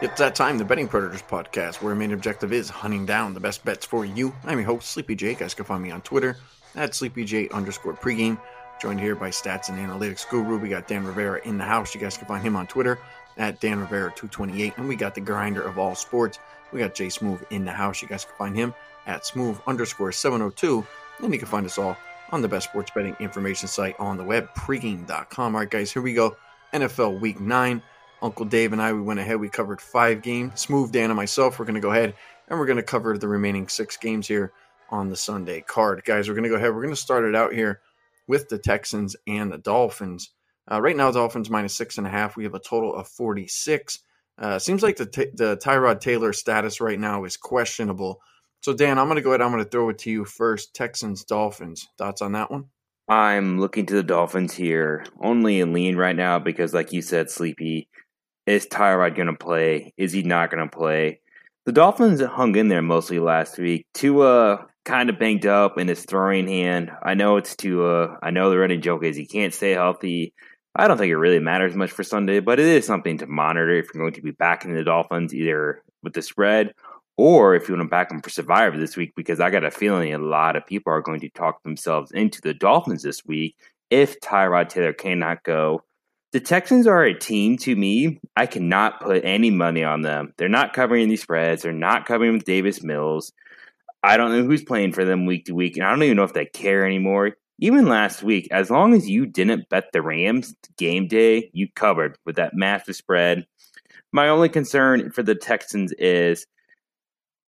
It's that time, the Betting Predators podcast, where our main objective is hunting down the best bets for you. I'm your host, Sleepy J. You guys can find me on Twitter at SleepyJ_pregame. Joined here by stats and analytics guru. We got Dan Rivera in the house. You guys can find him on Twitter at Dan Rivera 228. And we got the grinder of all sports. We got Jay Smoove in the house. You guys can find him at Smoove_702. And you can find us all on the best sports betting information site on the web, pregame.com. All right, guys, here we go. NFL Week 9. Uncle Dave and I, we went ahead, we covered 5 games. Smoove, Dan, and myself, we're going to go ahead and we're going to cover the remaining 6 games here on the Sunday card. Guys, we're going to go ahead, we're going to start it out here with the Texans and the Dolphins. Right now, Dolphins minus 6.5. We have a total of 46. Seems like the Tyrod Taylor status right now is questionable. So, Dan, I'm going to go ahead, I'm going to throw it to you first. Texans, Dolphins, thoughts on that one? I'm looking to the Dolphins here, only in lean right now because, like you said, Sleepy, is Tyrod going to play? Is he not going to play? The Dolphins hung in there mostly last week. Tua kind of banged up in his throwing hand. I know it's Tua. I know the running joke is he can't stay healthy. I don't think it really matters much for Sunday, but it is something to monitor if you're going to be backing the Dolphins either with the spread or if you want to back them for Survivor this week, because I got a feeling a lot of people are going to talk themselves into the Dolphins this week if Tyrod Taylor cannot go. The Texans are a team, to me, I cannot put any money on them. They're not covering these spreads. They're not covering with Davis Mills. I don't know who's playing for them week to week, and I don't even know if they care anymore. Even last week, as long as you didn't bet the Rams game day, you covered with that massive spread. My only concern for the Texans is,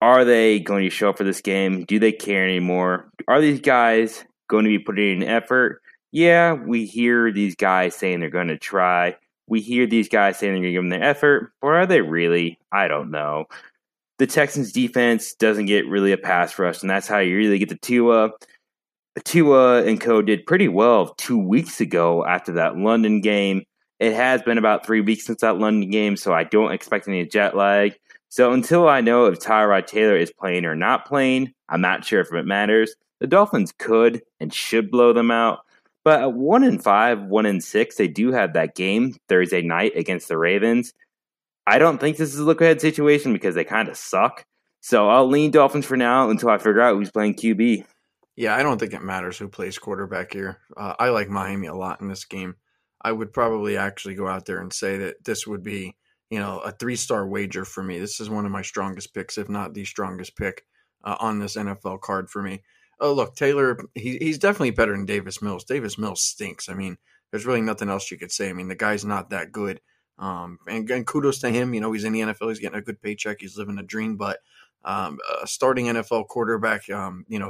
are they going to show up for this game? Do they care anymore? Are these guys going to be putting in effort? Yeah, we hear these guys saying they're going to try. We hear these guys saying they're going to give them their effort. Or are they really? I don't know. The Texans' defense doesn't get really a pass rush, and that's how you really get the Tua. Tua and co. did pretty well 2 weeks ago after that London game. It has been about 3 weeks since that London game, so I don't expect any jet lag. So until I know if Tyrod Taylor is playing or not playing, I'm not sure if it matters. The Dolphins could and should blow them out. But at 1-5, 1-6, they do have that game Thursday night against the Ravens. I don't think this is a look-ahead situation because they kind of suck. So I'll lean Dolphins for now until I figure out who's playing QB. Yeah, I don't think it matters who plays quarterback here. I like Miami a lot in this game. I would probably actually go out there and say that this would be, a 3-star wager for me. This is one of my strongest picks, if not the strongest pick on this NFL card for me. Oh, look, Taylor, he's definitely better than Davis Mills. Davis Mills stinks. I mean, there's really nothing else you could say. I mean, the guy's not that good. And kudos to him. He's in the NFL. He's getting a good paycheck. He's living a dream. But a starting NFL quarterback,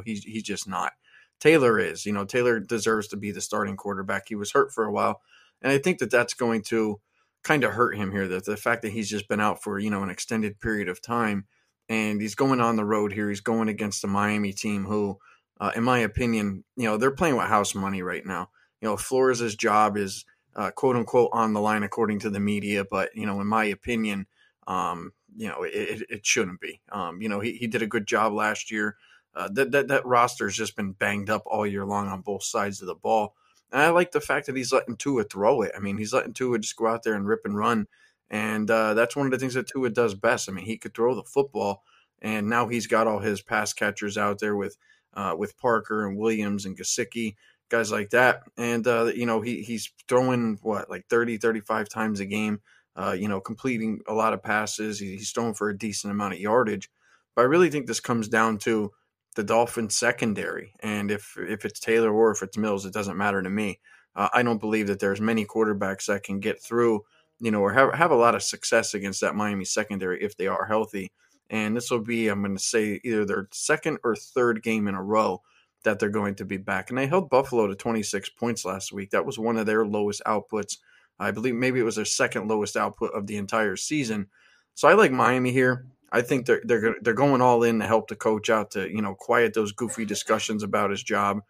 he's just not. Taylor is. Taylor deserves to be the starting quarterback. He was hurt for a while. And I think that that's going to kind of hurt him here, that the fact that he's just been out for, an extended period of time. And he's going on the road here. He's going against the Miami team who, in my opinion, they're playing with house money right now. Flores' job is, quote unquote, on the line, according to the media. But, in my opinion, it shouldn't be. He did a good job last year. That roster's just been banged up all year long on both sides of the ball. And I like the fact that he's letting Tua throw it. I mean, he's letting Tua just go out there and rip and run. And that's one of the things that Tua does best. I mean, he could throw the football. And now he's got all his pass catchers out there with Parker and Williams and Gesicki, guys like that. And, he's throwing, 30, 35 times a game, completing a lot of passes. He's throwing for a decent amount of yardage. But I really think this comes down to the Dolphins secondary. And if it's Taylor or if it's Mills, it doesn't matter to me. I don't believe that there's many quarterbacks that can get through, or have a lot of success against that Miami secondary if they are healthy. And this will be, I'm going to say, either their second or third game in a row that they're going to be back. And they held Buffalo to 26 points last week. That was one of their lowest outputs. I believe maybe it was their second lowest output of the entire season. So I like Miami here. I think they're going all in to help the coach out to, quiet those goofy discussions about his job.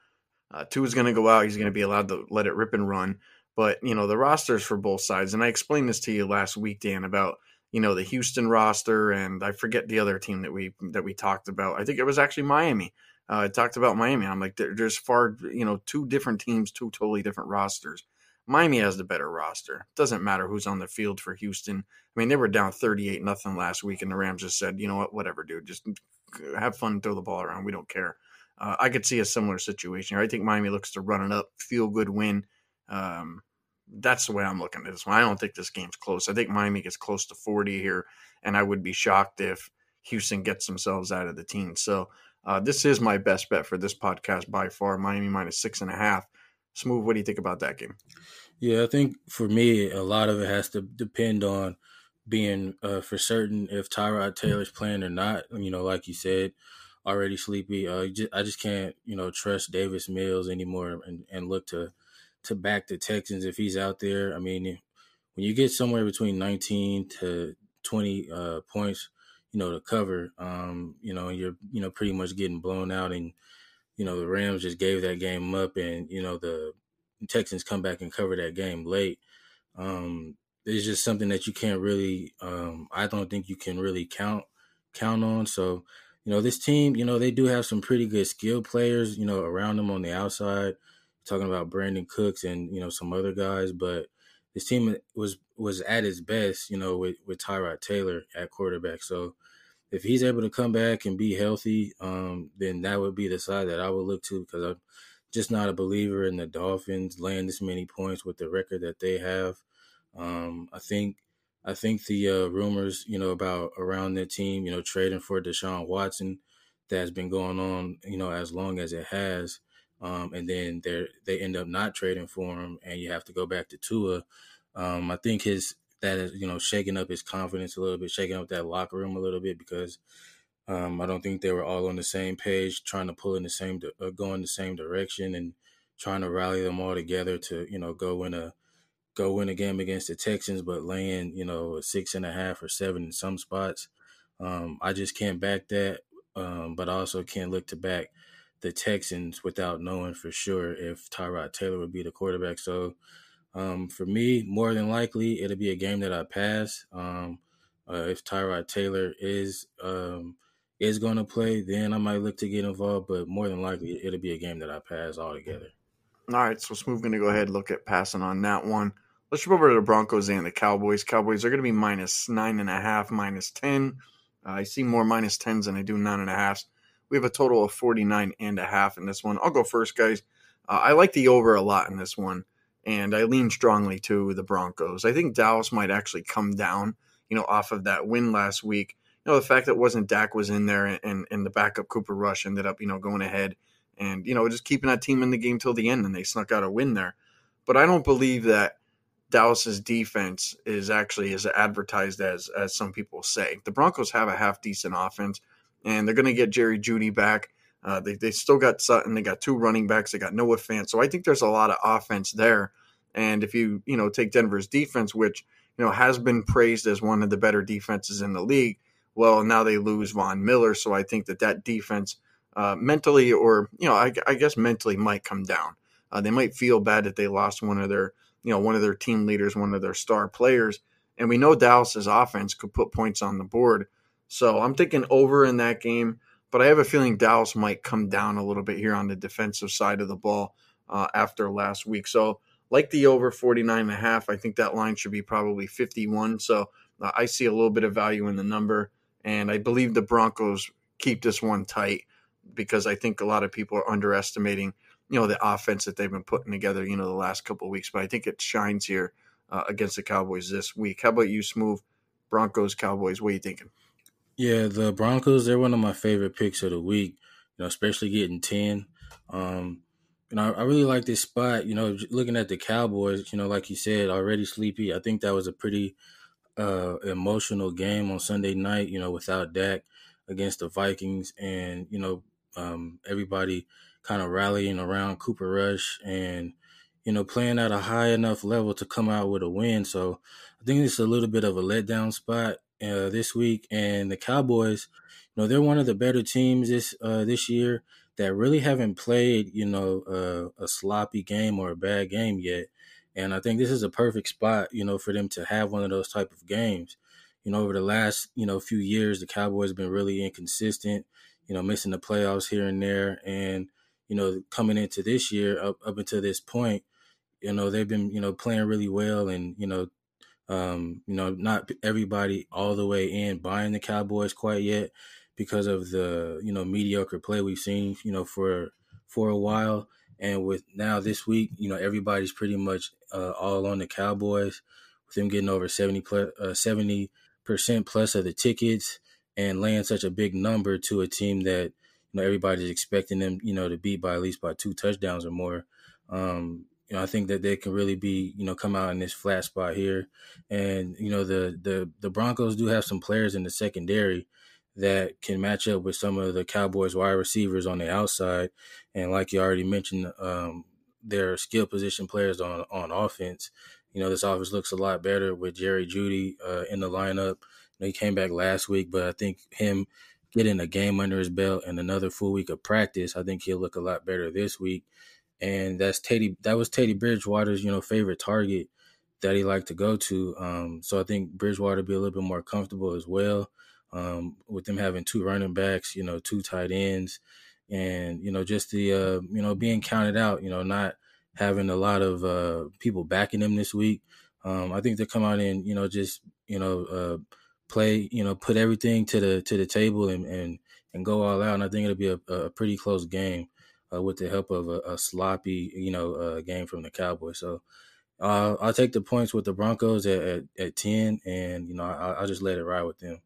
Tua's going to go out. He's going to be allowed to let it rip and run. But, the rosters for both sides. And I explained this to you last week, Dan, about – the Houston roster, and I forget the other team that we talked about. I think it was actually Miami. I talked about Miami. I'm like, there's two different teams, two totally different rosters. Miami has the better roster. Doesn't matter who's on the field for Houston. I mean, they were down 38-0 last week, and the Rams just said, you know what, whatever, dude. Just have fun, throw the ball around. We don't care. I could see a similar situation here. I think Miami looks to run it up, feel-good win. That's the way I'm looking at this one. I don't think this game's close. I think Miami gets close to 40 here, and I would be shocked if Houston gets themselves out of the teens. So this is my best bet for this podcast by far, Miami minus 6.5. Smoove, what do you think about that game? Yeah, I think for me, a lot of it has to depend on being for certain if Tyrod Taylor's playing or not. You know, like you said, already Sleepy. I just can't, you know, trust Davis Mills anymore and look to back the Texans if he's out there. I mean, when you get somewhere between 19 to 20 points, you know, to cover, you know, you're, you know, pretty much getting blown out. And, you know, the Rams just gave that game up, and, you know, the Texans come back and cover that game late. It's just something that you can't really, I don't think you can really count on. So, you know, this team, you know, they do have some pretty good skilled players, you know, around them on the outside. Talking about Brandon Cooks and, you know, some other guys, but this team was at its best, you know, with Tyrod Taylor at quarterback. So if he's able to come back and be healthy, then that would be the side that I would look to, because I'm just not a believer in the Dolphins laying this many points with the record that they have. I think the rumors, you know, about around the team, you know, trading for Deshaun Watson that's been going on, you know, as long as it has. And then they end up not trading for him, and you have to go back to Tua. I think that is, you know, shaking up his confidence a little bit, shaking up that locker room a little bit, because I don't think they were all on the same page, trying to pull in the same, go in the same direction, and trying to rally them all together to, you know, go win a game against the Texans, but laying, you know, a 6.5 or 7 in some spots. I just can't back that, but I also can't look to back the Texans without knowing for sure if Tyrod Taylor would be the quarterback. So for me, more than likely, it'll be a game that I pass. If Tyrod Taylor is going to play, then I might look to get involved, but more than likely, it'll be a game that I pass altogether. All right, so Smoove going to go ahead and look at passing on that one. Let's jump over to the Broncos and the Cowboys. Cowboys are going to be minus 9.5, minus 10. I see more minus 10s than I do 9.5s. We have a total of 49.5 in this one. I'll go first, guys. I like the over a lot in this one, and I lean strongly to the Broncos. I think Dallas might actually come down, you know, off of that win last week. You know, the fact that wasn't Dak was in there and the backup Cooper Rush ended up, you know, going ahead and, you know, just keeping that team in the game till the end, and they snuck out a win there. But I don't believe that Dallas's defense is actually as advertised as some people say. The Broncos have a half-decent offense, and they're going to get Jerry Jeudy back. They still got Sutton. They got 2 running backs. They got Noah Fant. So I think there's a lot of offense there. And if you, you know, take Denver's defense, which, you know, has been praised as one of the better defenses in the league, well, now they lose Von Miller. So I think that defense mentally, or, you know, I guess mentally might come down. They might feel bad that they lost one of their team leaders, one of their star players. And we know Dallas's offense could put points on the board. So I'm thinking over in that game, but I have a feeling Dallas might come down a little bit here on the defensive side of the ball after last week. So like the over 49.5, I think that line should be probably 51. So I see a little bit of value in the number, and I believe the Broncos keep this one tight, because I think a lot of people are underestimating, you know, the offense that they've been putting together, you know, the last couple of weeks. But I think it shines here against the Cowboys this week. How about you, Smoove? Broncos, Cowboys, what are you thinking? Yeah, the Broncos, they're one of my favorite picks of the week, you know, especially getting 10. You know, I really like this spot, you know, looking at the Cowboys, you know, like you said, already Sleepy. I think that was a pretty emotional game on Sunday night, you know, without Dak against the Vikings, and, you know, everybody kind of rallying around Cooper Rush and, you know, playing at a high enough level to come out with a win. So I think it's a little bit of a letdown spot this week. And the Cowboys, you know, they're one of the better teams this year that really haven't played, you know, a sloppy game or a bad game yet. And I think this is a perfect spot, you know, for them to have one of those type of games. You know, over the last, you know, few years, the Cowboys have been really inconsistent, you know, missing the playoffs here and there. And, you know, coming into this year, up until this point, you know, they've been, you know, playing really well and, you know, not everybody all the way in buying the Cowboys quite yet because of the, you know, mediocre play we've seen, you know, for a while. And with now this week, you know, everybody's pretty much all on the Cowboys with them getting over 70% plus of the tickets and laying such a big number to a team that, you know, everybody's expecting them, you know, to beat by at least by 2 touchdowns or more. You know, I think that they can really be, you know, come out in this flat spot here. And, you know, the Broncos do have some players in the secondary that can match up with some of the Cowboys wide receivers on the outside. And like you already mentioned, their skill position players on offense. You know, this offense looks a lot better with Jerry Jeudy in the lineup. You know, he came back last week, but I think him getting a game under his belt and another full week of practice, I think he'll look a lot better this week. And that was Teddy Bridgewater's, you know, favorite target that he liked to go to. So I think Bridgewater would be a little bit more comfortable as well with them having 2 running backs, you know, 2 tight ends and, you know, just the, you know, being counted out, you know, not having a lot of people backing them this week. I think they'll come out and, you know, just, you know, play, you know, put everything to the table and go all out. And I think it'll be a pretty close game. With the help of a sloppy, you know, game from the Cowboys. So I'll take the points with the Broncos at 10, and, you know, I'll just let it ride with them.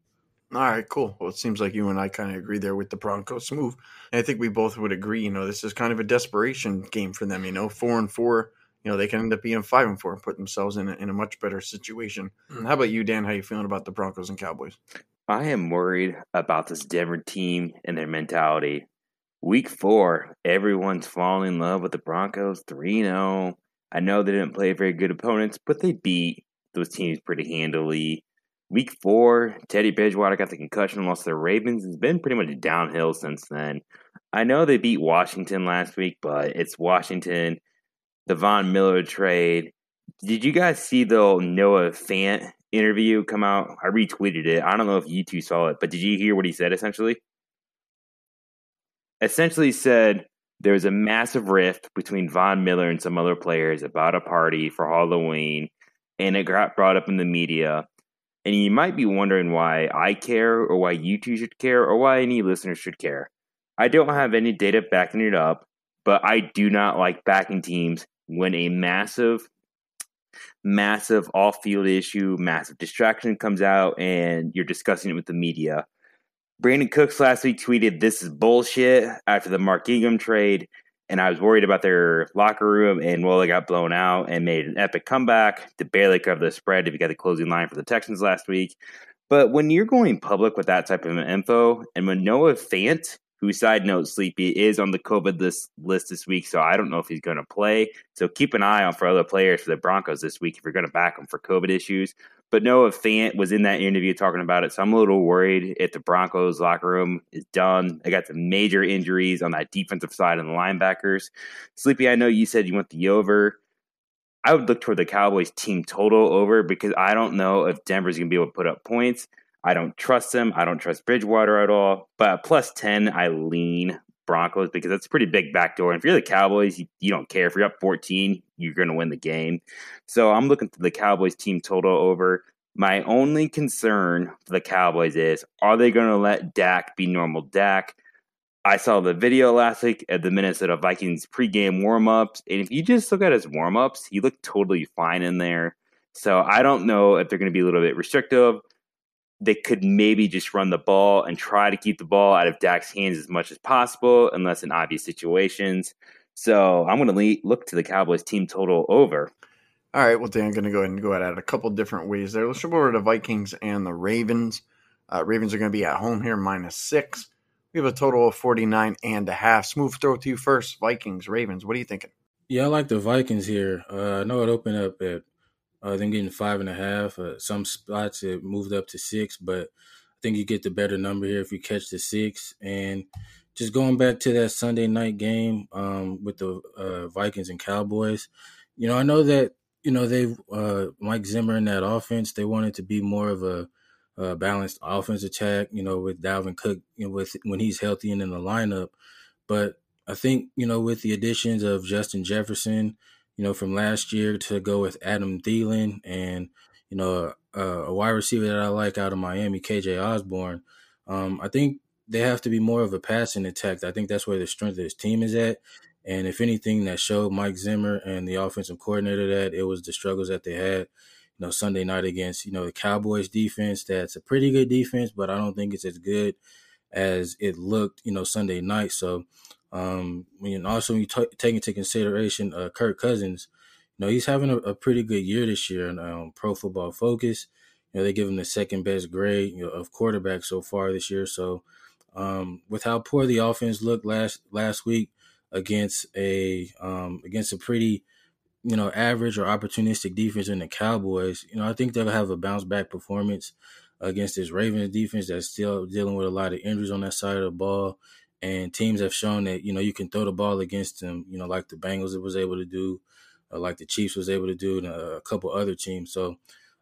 All right, cool. Well, it seems like you and I kind of agree there with the Broncos move. And I think we both would agree, you know, this is kind of a desperation game for them, you know, 4-4. You know, they can end up being 5-4 and put themselves in a much better situation. How about you, Dan? How are you feeling about the Broncos and Cowboys? I am worried about this Denver team and their mentality. Week 4, everyone's falling in love with the Broncos, 3-0. I know they didn't play very good opponents, but they beat those teams pretty handily. Week 4, Teddy Bridgewater got the concussion and lost to the Ravens. It's been pretty much downhill since then. I know they beat Washington last week, but it's Washington, the Von Miller trade. Did you guys see the old Noah Fant interview come out? I retweeted it. I don't know if you two saw it, but did you hear what he said essentially? Essentially said there was a massive rift between Von Miller and some other players about a party for Halloween, and it got brought up in the media. And you might be wondering why I care or why you two should care or why any listeners should care. I don't have any data backing it up, but I do not like backing teams when a massive off-field issue, massive distraction comes out and you're discussing it with the media. Brandon Cooks last week tweeted, "This is bullshit," after the Mark Ingram trade, and I was worried about their locker room, and well, they got blown out and made an epic comeback to barely cover the spread if you got the closing line for the Texans last week. But when you're going public with that type of info, and when Noah Fant, who, side note, Sleepy, is on the COVID list this week, so I don't know if he's going to play. So keep an eye out for other players for the Broncos this week if you're going to back them for COVID issues. But Noah Fant was in that interview talking about it, so I'm a little worried if the Broncos locker room is done. They got some major injuries on that defensive side and the linebackers. Sleepy, I know you said you went the over. I would look toward the Cowboys team total over because I don't know if Denver's going to be able to put up points. I don't trust them. I don't trust Bridgewater at all. But plus 10, I lean Broncos because that's a pretty big backdoor. And if you're the Cowboys, you don't care. If you're up 14, you're going to win the game. So I'm looking for the Cowboys team total over. My only concern for the Cowboys is, are they going to let Dak be normal Dak? I saw the video last week at the Minnesota Vikings pregame warm-ups. And if you just look at his warm-ups, he looked totally fine in there. So I don't know if they're going to be a little bit restrictive. They could maybe just run the ball and try to keep the ball out of Dak's hands as much as possible, unless in obvious situations. So I'm going to look to the Cowboys team total over. All right, well, Dan, I'm going to go ahead and go at it a couple different ways there. Let's jump over to the Vikings and the Ravens. Ravens are going to be at home here, -6. We have a total of 49.5. Smooth, throw to you first. Vikings, Ravens, what are you thinking? Yeah, I like the Vikings here. I know it opened up at them getting 5.5. Some spots it moved up to 6, but I think you get the better number here if you catch the 6. And just going back to that Sunday night game with the Vikings and Cowboys, you know, I know that, you know, they've Mike Zimmer in that offense, they wanted to be more of a balanced offense attack, you know, with Dalvin Cook, you know, with when he's healthy and in the lineup. But I think, you know, with the additions of Justin Jefferson from last year to go with Adam Thielen and, a wide receiver that I like out of Miami, KJ Osborne. I think they have to be more of a passing attack. I think that's where the strength of this team is at. And if anything, that showed Mike Zimmer and the offensive coordinator that it was the struggles that they had, Sunday night against, the Cowboys defense. That's a pretty good defense, but I don't think it's as good as it looked, Sunday night. So, also you take into consideration Kirk Cousins, he's having a pretty good year this year in Pro Football Focus. They give him the second best grade of quarterback so far this year. So with how poor the offense looked last week, against a pretty, average or opportunistic defense in the Cowboys, I think they'll have a bounce back performance against this Ravens defense that's still dealing with a lot of injuries on that side of the ball. And teams have shown that, you can throw the ball against them, like the Bengals was able to do, or like the Chiefs was able to do, and a couple other teams. So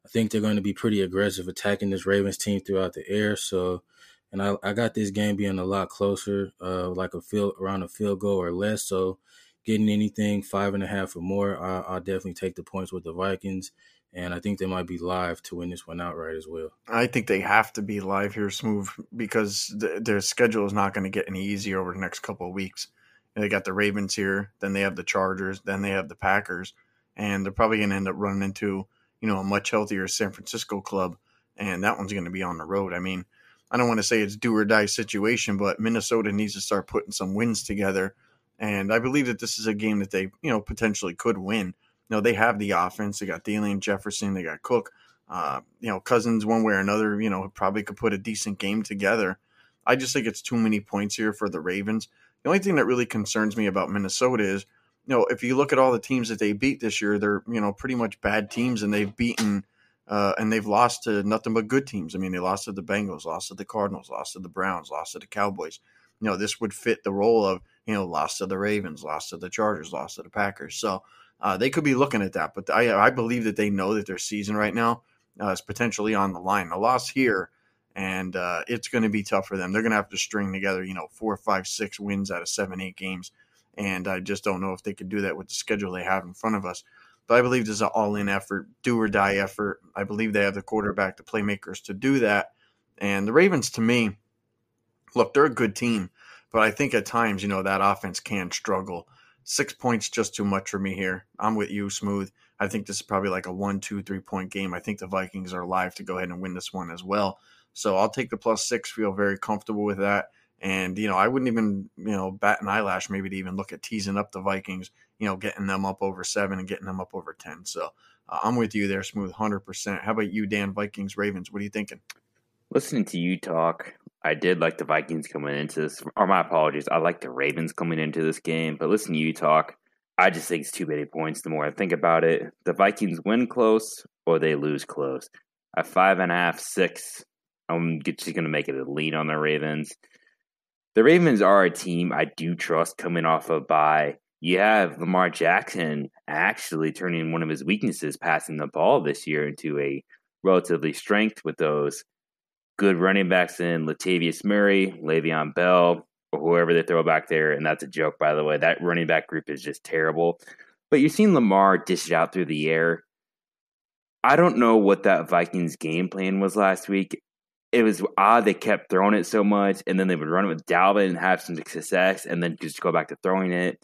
I think they're going to be pretty aggressive attacking this Ravens team throughout the air. So, and I got this game being a lot closer, like around a field goal or less. So getting anything 5.5 or more, I'll definitely take the points with the Vikings. And I think they might be live to win this one outright as well. I think they have to be live here, Smoove, because their schedule is not going to get any easier over the next couple of weeks. And they got the Ravens here, then they have the Chargers, then they have the Packers. And they're probably going to end up running into, a much healthier San Francisco club, and that one's going to be on the road. I mean, I don't want to say it's do or die situation, but Minnesota needs to start putting some wins together, and I believe that this is a game that they, potentially could win. They have the offense. They got Thielen, Jefferson, they got Cook, Cousins one way or another, probably could put a decent game together. I just think it's too many points here for the Ravens. The only thing that really concerns me about Minnesota is, if you look at all the teams that they beat this year, they're, pretty much bad teams, and they've beaten and they've lost to nothing but good teams. I mean, they lost to the Bengals, lost to the Cardinals, lost to the Browns, lost to the Cowboys. This would fit the role of, lost to the Ravens, lost to the Chargers, lost to the Packers. So they could be looking at that. But I believe that they know that their season right now is potentially on the line. A loss here, and it's going to be tough for them. They're going to have to string together, 4, 5, 6 wins out of 7, 8 games. And I just don't know if they could do that with the schedule they have in front of us. But I believe this is an all-in effort, do-or-die effort. I believe they have the quarterback, the playmakers to do that. And the Ravens, to me, look, they're a good team. But I think at times, that offense can struggle. 6 points just too much for me here. I'm with you, Smoove. I think this is probably like a 1, 2, 3-point game. I think the Vikings are live to go ahead and win this one as well. So I'll take the +6, feel very comfortable with that. And, I wouldn't even, bat an eyelash maybe to even look at teasing up the Vikings, getting them up over 7 and getting them up over 10. So I'm with you there, Smoove, 100%. How about you, Dan? Vikings, Ravens, what are you thinking? Listening to you talk, I did like the Vikings coming into this. Or my apologies, I like the Ravens coming into this game. But listening to you talk, I just think it's too many points the more I think about it. The Vikings win close or they lose close. At 5.5, 6, I'm just going to make it a lean on the Ravens. The Ravens are a team I do trust coming off a bye. You have Lamar Jackson actually turning one of his weaknesses, passing the ball this year, into a relatively strength with those good running backs in Latavius Murray, Le'Veon Bell, or whoever they throw back there. And that's a joke, by the way. That running back group is just terrible. But you've seen Lamar dish it out through the air. I don't know what that Vikings game plan was last week. It was odd they kept throwing it so much, and then they would run it with Dalvin and have some success, and then just go back to throwing it.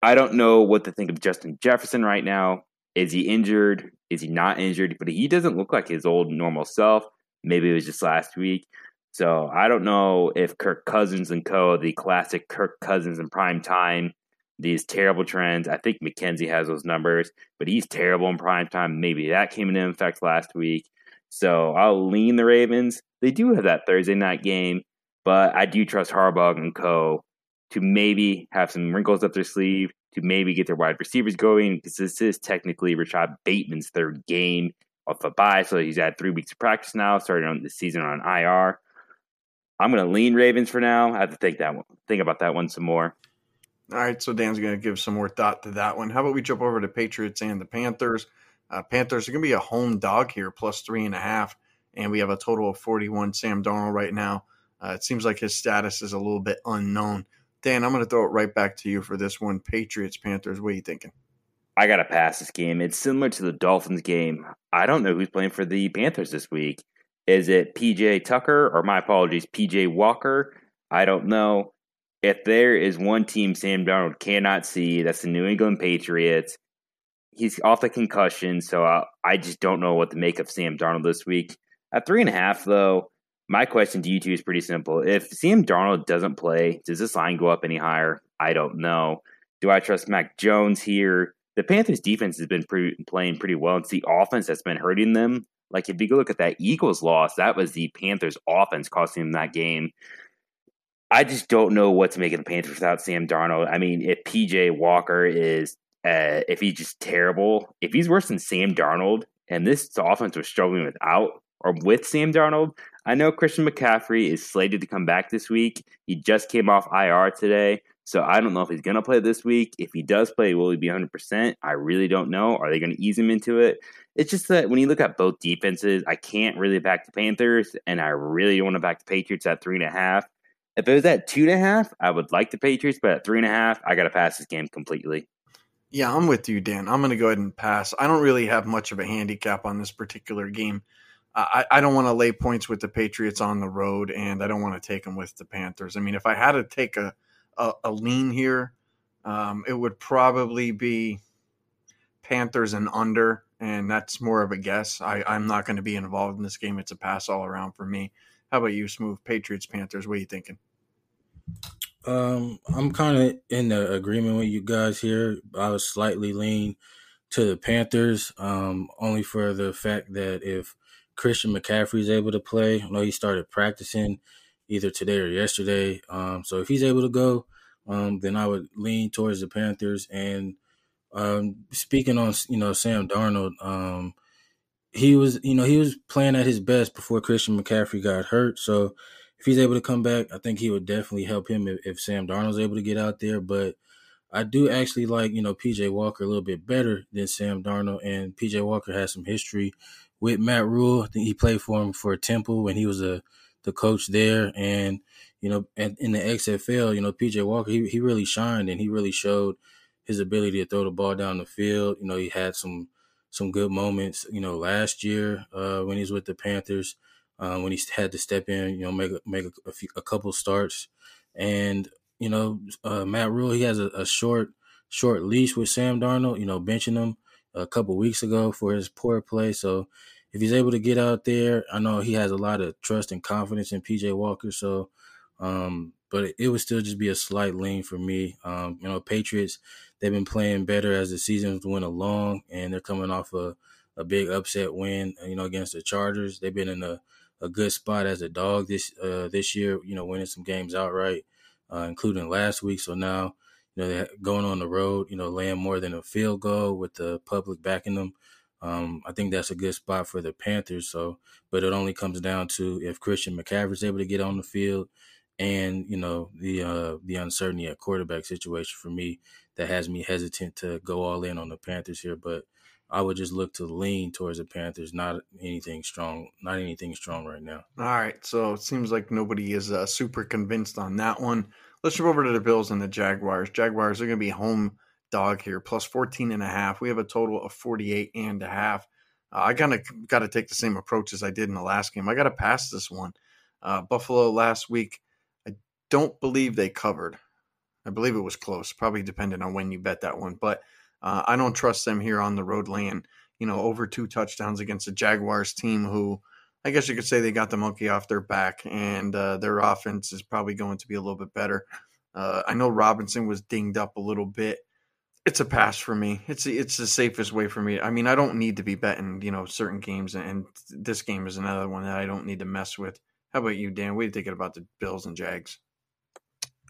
I don't know what to think of Justin Jefferson right now. Is he injured? Is he not injured? But he doesn't look like his old normal self. Maybe it was just last week. So I don't know if Kirk Cousins and co, the classic Kirk Cousins in prime time, these terrible trends. I think McKenzie has those numbers, but he's terrible in prime time. Maybe that came into effect last week. So I'll lean the Ravens. They do have that Thursday night game, but I do trust Harbaugh and co to maybe have some wrinkles up their sleeve, to maybe get their wide receivers going, because this is technically Rashad Bateman's third game off a bye, so he's had 3 weeks of practice now, starting on the season on IR. I'm going to lean Ravens for now. I have to think about that one some more. All right, so Dan's going to give some more thought to that one. How about we jump over to Patriots and the Panthers? Panthers are going to be a home dog here, +3.5, and we have a total of 41. Sam Darnold right now. It seems like his status is a little bit unknown. Dan, I'm going to throw it right back to you for this one. Patriots, Panthers, what are you thinking? I got to pass this game. It's similar to the Dolphins game. I don't know who's playing for the Panthers this week. Is it PJ Tucker or, my apologies, PJ Walker? I don't know. If there is one team Sam Darnold cannot see, that's the New England Patriots. He's off the concussion, so I just don't know what to make of Sam Darnold this week. At 3.5, though, my question to you two is pretty simple. If Sam Darnold doesn't play, does this line go up any higher? I don't know. Do I trust Mac Jones here? The Panthers' defense has been playing pretty well. It's the offense that's been hurting them. Like, if you go look at that Eagles loss, that was the Panthers' offense costing them that game. I just don't know what to make of the Panthers without Sam Darnold. I mean, if PJ Walker is, if he's just terrible, if he's worse than Sam Darnold, and this offense was struggling without or with Sam Darnold, I know Christian McCaffrey is slated to come back this week. He just came off IR today, so I don't know if he's going to play this week. If he does play, will he be 100%? I really don't know. Are they going to ease him into it? It's just that when you look at both defenses, I can't really back the Panthers, and I really don't want to back the Patriots at 3.5. If it was at 2.5, I would like the Patriots, but at 3.5, I got to pass this game completely. Yeah, I'm with you, Dan. I'm going to go ahead and pass. I don't really have much of a handicap on this particular game. I don't want to lay points with the Patriots on the road, and I don't want to take them with the Panthers. I mean, if I had to take a lean here, it would probably be Panthers and under, and that's more of a guess. I'm not going to be involved in this game. It's a pass all around for me. How about you, Smoove? Patriots, Panthers, what are you thinking? I'm kind of in the agreement with you guys here. I was slightly lean to the Panthers, only for the fact that if Christian McCaffrey is able to play, I know he started practicing either today or yesterday. So if he's able to go, then I would lean towards the Panthers. And speaking on, Sam Darnold, he was playing at his best before Christian McCaffrey got hurt. So if he's able to come back, I think he would definitely help him if Sam Darnold's able to get out there. But I do actually like, PJ Walker a little bit better than Sam Darnold. And PJ Walker has some history with Matt Rule. I think he played for him for Temple when he was the coach there. And, in the XFL, PJ Walker, he really shined and he really showed his ability to throw the ball down the field. He had some good moments, last year when he was with the Panthers, when he had to step in, make a couple starts. And, Matt Rule, he has a short leash with Sam Darnold, benching him a couple weeks ago for his poor play. So if he's able to get out there, I know he has a lot of trust and confidence in PJ Walker. So, but it would still just be a slight lean for me. Patriots, they've been playing better as the seasons went along, and they're coming off a big upset win, against the Chargers. They've been in a good spot as a dog this year, winning some games outright, including last week. So now, they're going on the road, laying more than a field goal with the public backing them. I think that's a good spot for the Panthers. So, but it only comes down to if Christian McCaffrey is able to get on the field, and, the uncertainty at quarterback situation for me that has me hesitant to go all in on the Panthers here. But I would just look to lean towards the Panthers, not anything strong right now. All right. So it seems like nobody is super convinced on that one. Let's jump over to the Bills and the Jaguars. Jaguars are going to be home dog here, plus 14.5. We have a total of 48.5. I kind of got to take the same approach as I did in the last game. I got to pass this one. Buffalo last week, don't believe they covered. I believe it was close, probably dependent on when you bet that one. But I don't trust them here on the road land. Over 2 touchdowns against the Jaguars team who I guess you could say they got the monkey off their back, and their offense is probably going to be a little bit better. I know Robinson was dinged up a little bit. It's a pass for me. It's the safest way for me. I mean, I don't need to be betting, certain games, and this game is another one that I don't need to mess with. How about you, Dan? What are you thinking about the Bills and Jags?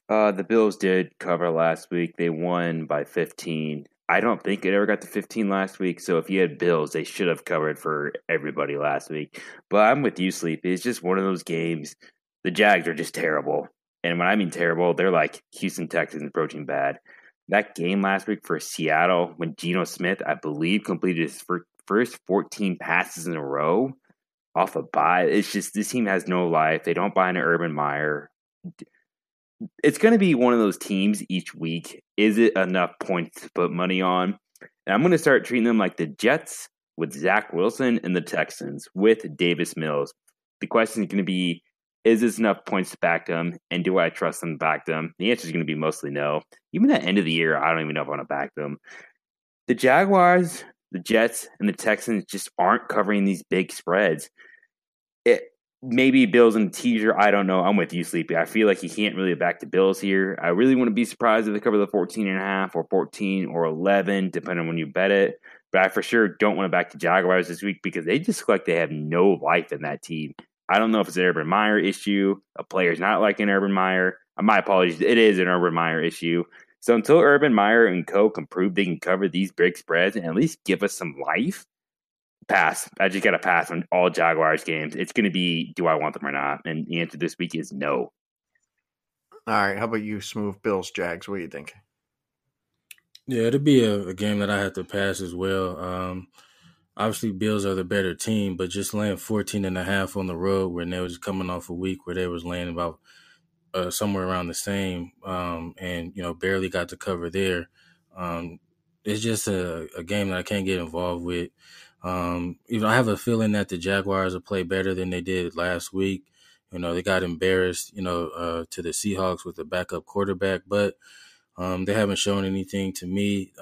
The Bills did cover last week. They won by 15. I don't think it ever got to 15 last week. So if you had Bills, they should have covered for everybody last week. But I'm with you, Sleepy. It's just one of those games. The Jags are just terrible. And when I mean terrible, they're like Houston Texans approaching bad. That game last week for Seattle when Geno Smith, I believe, completed his first 14 passes in a row off a bye. It's just this team has no life. They don't buy into Urban Meyer. It's going to be one of those teams each week. Is it enough points to put money on? And I'm going to start treating them like the Jets with Zach Wilson and the Texans with Davis Mills. The question is going to be, is this enough points to back them? And do I trust them to back them? The answer is going to be mostly no. Even at the end of the year, I don't even know if I want to back them. The Jaguars, the Jets, and the Texans just aren't covering these big spreads. Maybe Bills in a teaser. I don't know. I'm with you, Sleepy. I feel like you can't really back the Bills here. I really wouldn't be surprised if they cover the 14.5 or 14 or 11, depending on when you bet it. But I for sure don't want to back the Jaguars this week because they just look like they have no life in that team. I don't know if it's an Urban Meyer issue. A player's not like an Urban Meyer. My apologies. It is an Urban Meyer issue. So until Urban Meyer and co. can prove they can cover these big spreads and at least give us some life, pass. I just got to pass on all Jaguars games. It's going to be, do I want them or not? And the answer this week is no. All right. How about you, Smoove? Bills, Jags, what do you think? Yeah, it'll be a game that I have to pass as well. Obviously, Bills are the better team, but just laying 14.5 on the road when they were just coming off a week where they was laying about somewhere around the same and, you know, barely got to cover there. It's just a game that I can't get involved with. You know, I have a feeling that the Jaguars will play better than they did last week. You know, they got embarrassed, you know, to the Seahawks with the backup quarterback, but they haven't shown anything to me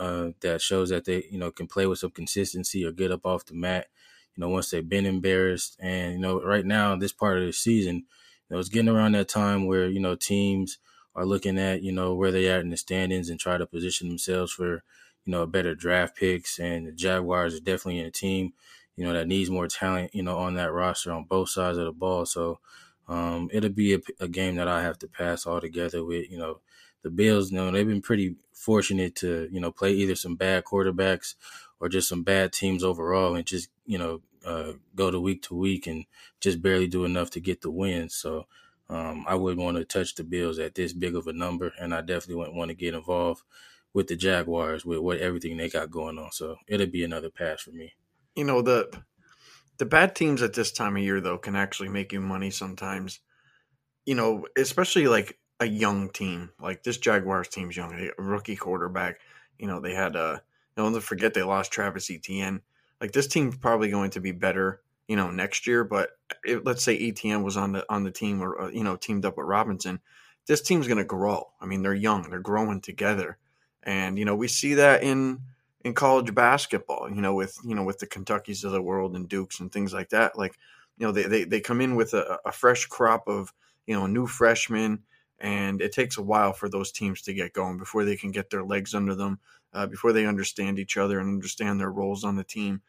that shows that they, you know, can play with some consistency or get up off the mat, you know, once they've been embarrassed. And, you know, right now, this part of the season, you know, it's getting around that time where, you know, teams are looking at, you know, where they are in the standings and try to position themselves for, you know, better draft picks. And the Jaguars are definitely a team, you know, that needs more talent, you know, on that roster on both sides of the ball. So it'll be a game that I have to pass altogether with, you know. The Bills, you know, they've been pretty fortunate to, you know, play either some bad quarterbacks or just some bad teams overall and just, you know, go to week and just barely do enough to get the win. So I wouldn't want to touch the Bills at this big of a number, and I definitely wouldn't want to get involved with the Jaguars with what everything they got going on. So it'll be another pass for me. You know, the bad teams at this time of year, though, can actually make you money sometimes, you know, especially like a young team. Like this Jaguars team's young. They got a rookie quarterback. You know, they had don't forget they lost Travis Etienne. Like this team's probably going to be better, you know, next year, but let's say Etienne was on the team or you know, teamed up with Robinson. This team's going to grow. I mean, they're young. They're growing together. And you know, we see that in college basketball, you know, with the Kentuckys of the world and Dukes and things like that. Like, you know, they come in with a fresh crop of, you know, new freshmen. And it takes a while for those teams to get going before they can get their legs under them, before they understand each other and understand their roles on the team.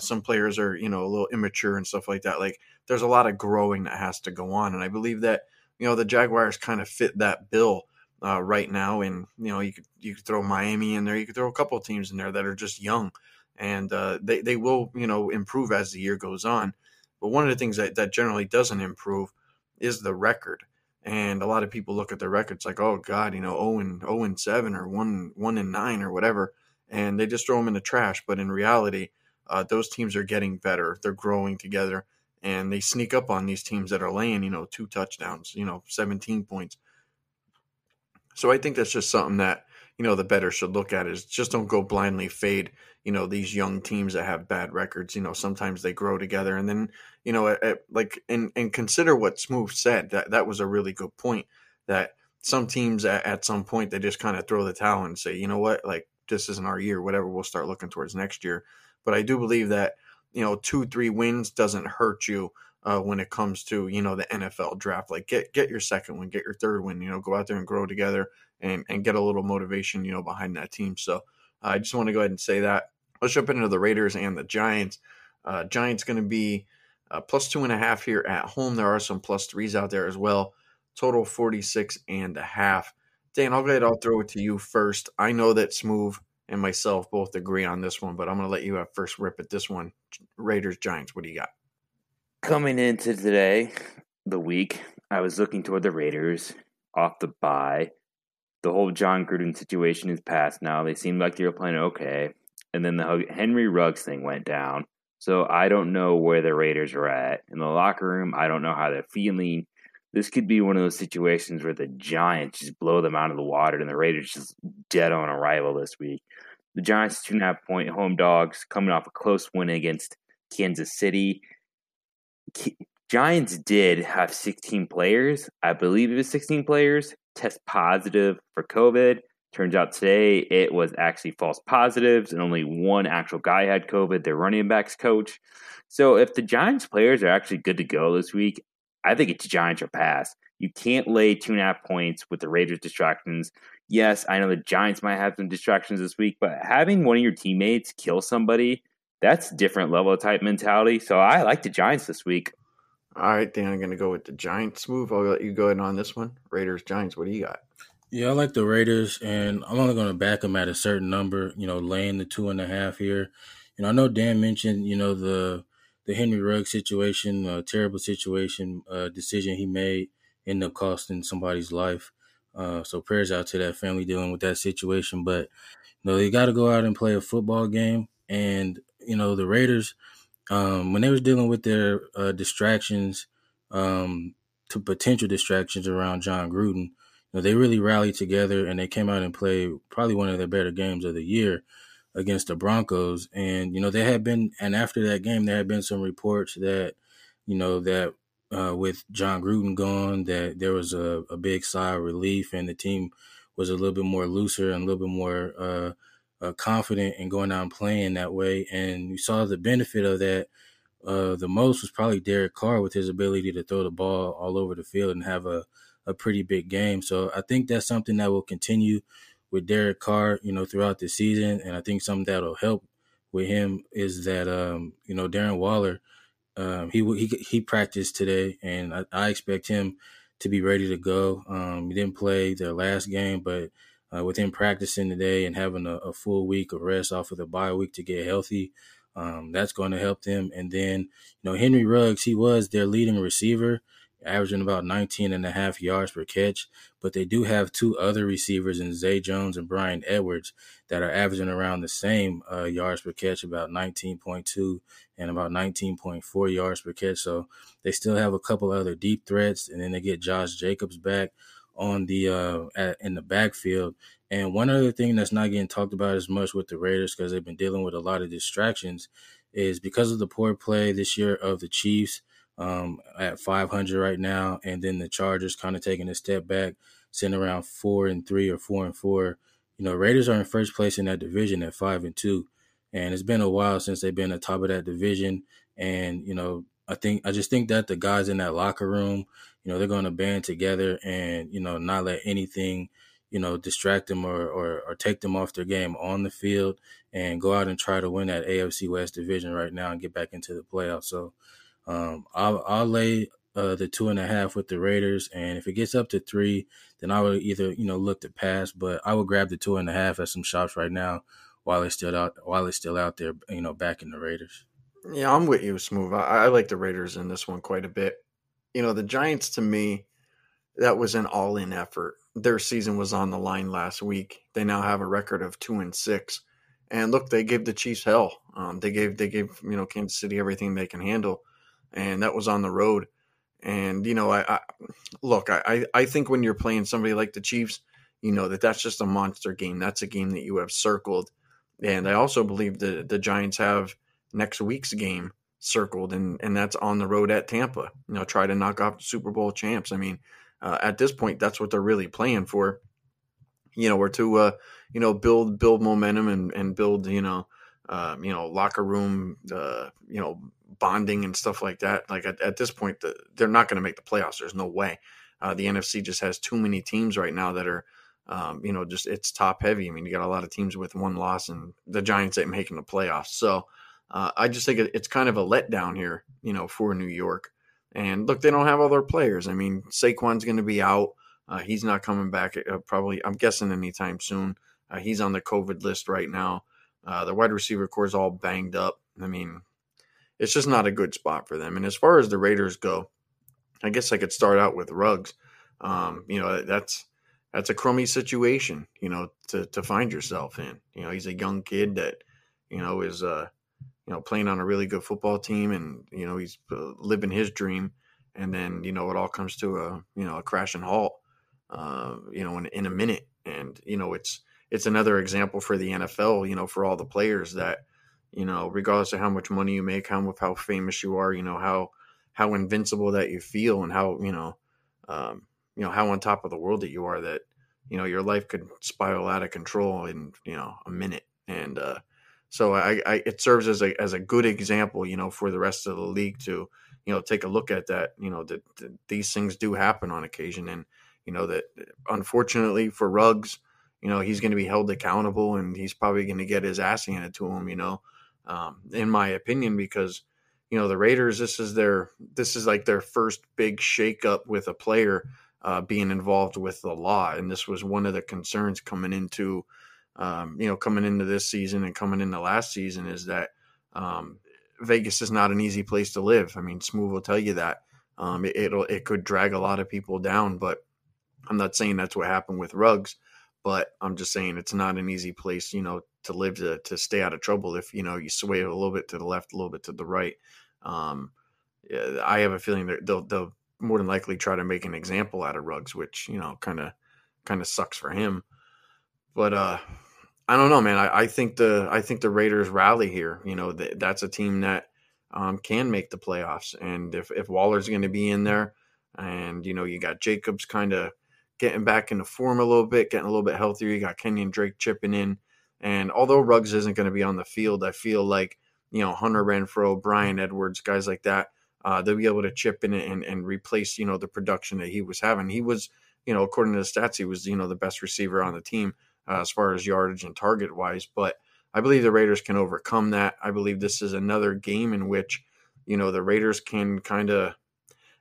Some players are, you know, a little immature and stuff like that. Like there's a lot of growing that has to go on. And I believe that, you know, the Jaguars kind of fit that bill right now. And, you know, you could throw Miami in there. You could throw a couple of teams in there that are just young and they will, you know, improve as the year goes on. But one of the things that generally doesn't improve is the record. And a lot of people look at the records like, oh God, you know, 0-7 or 1-9 or whatever, and they just throw them in the trash. But in reality, those teams are getting better; they're growing together, and they sneak up on these teams that are laying, you know, 2 touchdowns, you know, 17 points. So I think that's just something that, you know, the better should look at is just don't go blindly fade, you know, these young teams that have bad records. You know, sometimes they grow together, and then, you know, and consider what Smoove said. That was a really good point, that some teams at some point, they just kind of throw the towel and say, you know what, like this isn't our year, whatever, we'll start looking towards next year. But I do believe that, you know, 2-3 wins doesn't hurt you when it comes to, you know, the NFL draft. Like get your second win, get your third win, you know, go out there and grow together and get a little motivation, you know, behind that team. So I just want to go ahead and say that. Let's jump into the Raiders and the Giants. Giants going to be plus 2.5 here at home. There are some plus 3s out there as well. Total 46.5. Dan, I'll throw it to you first. I know that Smoove and myself both agree on this one, but I'm going to let you have first rip at this one. Raiders, Giants, what do you got? Coming into today, the week, I was looking toward the Raiders off the bye. The whole John Gruden situation is past now. They seemed like they were playing okay. And then the Henry Ruggs thing went down. So I don't know where the Raiders are at. In the locker room, I don't know how they're feeling. This could be one of those situations where the Giants just blow them out of the water and the Raiders just dead on arrival this week. The Giants, 2.5-point home dogs, coming off a close win against Kansas City. Giants did have 16 players, I believe it was 16 players, test positive for COVID. Turns out today it was actually false positives, and only one actual guy had COVID, their running backs coach. So if the Giants players are actually good to go this week, I think it's Giants or pass. You can't lay 2.5 points with the Raiders' distractions. Yes, I know the Giants might have some distractions this week, but having one of your teammates kill somebody, that's different level of type mentality. So I like the Giants this week. All right, then I'm going to go with the Giants move. I'll let you go in on this one. Raiders, Giants, what do you got? Yeah, I like the Raiders, and I'm only going to back them at a certain number, you know, laying the 2.5 here. And I know Dan mentioned, you know, the Henry Ruggs situation, terrible situation, decision he made, ended up costing somebody's life. So prayers out to that family dealing with that situation. But, you know, they got to go out and play a football game. And, you know, the Raiders, when they was dealing with their distractions, to potential distractions around John Gruden, you know, they really rallied together and they came out and played probably one of their better games of the year against the Broncos. And, you know, they had been, and after that game, there had been some reports that, you know, that, with John Gruden gone, that there was a big sigh of relief and the team was a little bit more looser and a little bit more confident in going out and playing that way. And we saw the benefit of that the most was probably Derek Carr with his ability to throw the ball all over the field and have a pretty big game. So I think that's something that will continue with Derek Carr, you know, throughout the season. And I think something that will help with him is that, you know, Darren Waller, he practiced today, and I expect him to be ready to go. He didn't play their last game, but with him practicing today and having a full week of rest off of the bye week to get healthy, that's going to help them. And then, you know, Henry Ruggs, he was their leading receiver, averaging about 19.5 yards per catch. But they do have two other receivers in Zay Jones and Brian Edwards that are averaging around the same yards per catch, about 19.2 and about 19.4 yards per catch. So they still have a couple other deep threats. And then they get Josh Jacobs back on the in the backfield. And one other thing that's not getting talked about as much with the Raiders, because they've been dealing with a lot of distractions, is because of the poor play this year of the Chiefs, at 500 right now, and then the Chargers kind of taking a step back, sitting around 4-3 or 4-4. You know, Raiders are in first place in that division at 5-2, and it's been a while since they've been at the top of that division. And you know, I just think that the guys in that locker room, you know, they're going to band together and, you know, not let anything, you know, distract them or take them off their game on the field, and go out and try to win that AFC West division right now and get back into the playoffs. So I'll lay the 2.5 with the Raiders, and if it gets up to 3, then I would either, you know, look to pass, but I would grab the 2.5 at some shops right now while it's still out there, you know, backing the Raiders. Yeah, I'm with you, Smoove. I like the Raiders in this one quite a bit. You know, the Giants, to me, that was an all-in effort. Their season was on the line last week. They now have a record of 2-6, and look, they gave the Chiefs hell. They gave you know, Kansas City everything they can handle. And that was on the road. And, you know, I think when you're playing somebody like the Chiefs, you know, that's just a monster game. That's a game that you have circled. And I also believe that the Giants have next week's game circled, and that's on the road at Tampa. You know, try to knock off the Super Bowl champs. I mean, at this point, that's what they're really playing for, you know, or to, you know, build momentum and build, you know, locker room, you know, bonding and stuff like that. Like at this point, they're not going to make the playoffs. There's no way. The NFC just has too many teams right now that are, you know, just it's top heavy. I mean, you got a lot of teams with one loss, and the Giants ain't making the playoffs. So I just think it's kind of a letdown here, you know, for New York. And look, they don't have all their players. I mean, Saquon's going to be out. He's not coming back probably, I'm guessing, anytime soon. He's on the COVID list right now. The wide receiver core is all banged up. I mean, it's just not a good spot for them. And as far as the Raiders go, I guess I could start out with Ruggs. You know, that's a crummy situation, you know, to find yourself in. You know, he's a young kid that, you know, is, you know, playing on a really good football team, and, you know, he's living his dream. And then, you know, it all comes to a crash and halt, you know, in a minute. And, you know, it's it's another example for the NFL, you know, for all the players that, you know, regardless of how much money you make, how famous you are, you know, how invincible that you feel, and how, you know, how on top of the world that you are, that, you know, your life could spiral out of control in, you know, a minute. And so it serves as a good example, you know, for the rest of the league to, you know, take a look at that, you know, that these things do happen on occasion. And, you know, that unfortunately for Ruggs, you know, he's going to be held accountable, and he's probably going to get his ass handed to him, you know, in my opinion, because, you know, the Raiders, this is like their first big shakeup with a player being involved with the law. And this was one of the concerns coming into this season and coming into last season, is that Vegas is not an easy place to live. I mean, Smoove will tell you that it could drag a lot of people down, but I'm not saying that's what happened with Ruggs, but I'm just saying it's not an easy place, you know, to live, to stay out of trouble. If, you know, you sway a little bit to the left, a little bit to the right. I have a feeling that they'll more than likely try to make an example out of Ruggs, which, you know, kind of sucks for him. But I don't know, man. I think the Raiders rally here. You know, that's a team that can make the playoffs. And if Waller's going to be in there, and, you know, you got Jacobs kind of getting back into form a little bit, getting a little bit healthier. You got Kenyon Drake chipping in. And although Ruggs isn't going to be on the field, I feel like, you know, Hunter Renfrow, Brian Edwards, guys like that, they'll be able to chip in and replace, you know, the production that he was having. He was, you know, according to the stats, he was, you know, the best receiver on the team as far as yardage and target wise. But I believe the Raiders can overcome that. I believe this is another game in which, you know, the Raiders can kind of,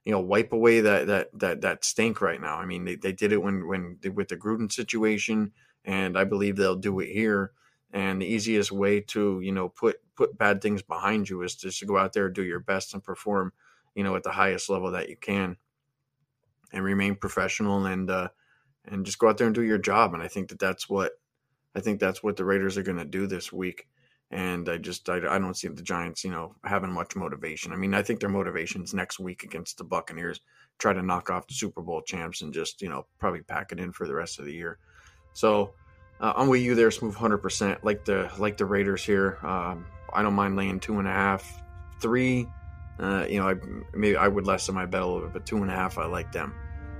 you know, wipe away that stink right now. I mean, they did it with the Gruden situation, and I believe they'll do it here. And the easiest way to, you know, put bad things behind you is just to go out there, do your best, and perform, you know, at the highest level that you can, and remain professional, and just go out there and do your job. And I think that's what the Raiders are going to do this week. And I don't see the Giants, you know, having much motivation. I mean, I think their motivation's next week against the Buccaneers, try to knock off the Super Bowl champs, and just, you know, probably pack it in for the rest of the year. So I'm with you there, Smoove, 100%. Like the Raiders here. I don't mind laying 2.5, 3. You know, I would lessen my bet a little bit, but 2.5, I like them.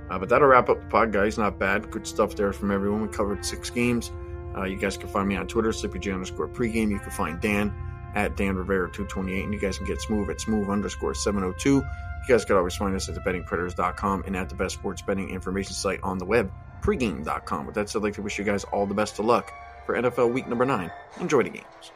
But that'll wrap up the pod, guys. Not bad. Good stuff there from everyone. We covered 6 games. You guys can find me on Twitter, SleepyJ_pregame. You can find Dan at Dan Rivera 228, and you guys can get Smoove at Smoove_702. You guys can always find us at thebettingpredators.com and at the best sports betting information site on the web, pregame.com. With that said, I'd like to wish you guys all the best of luck for NFL Week number 9. Enjoy the games.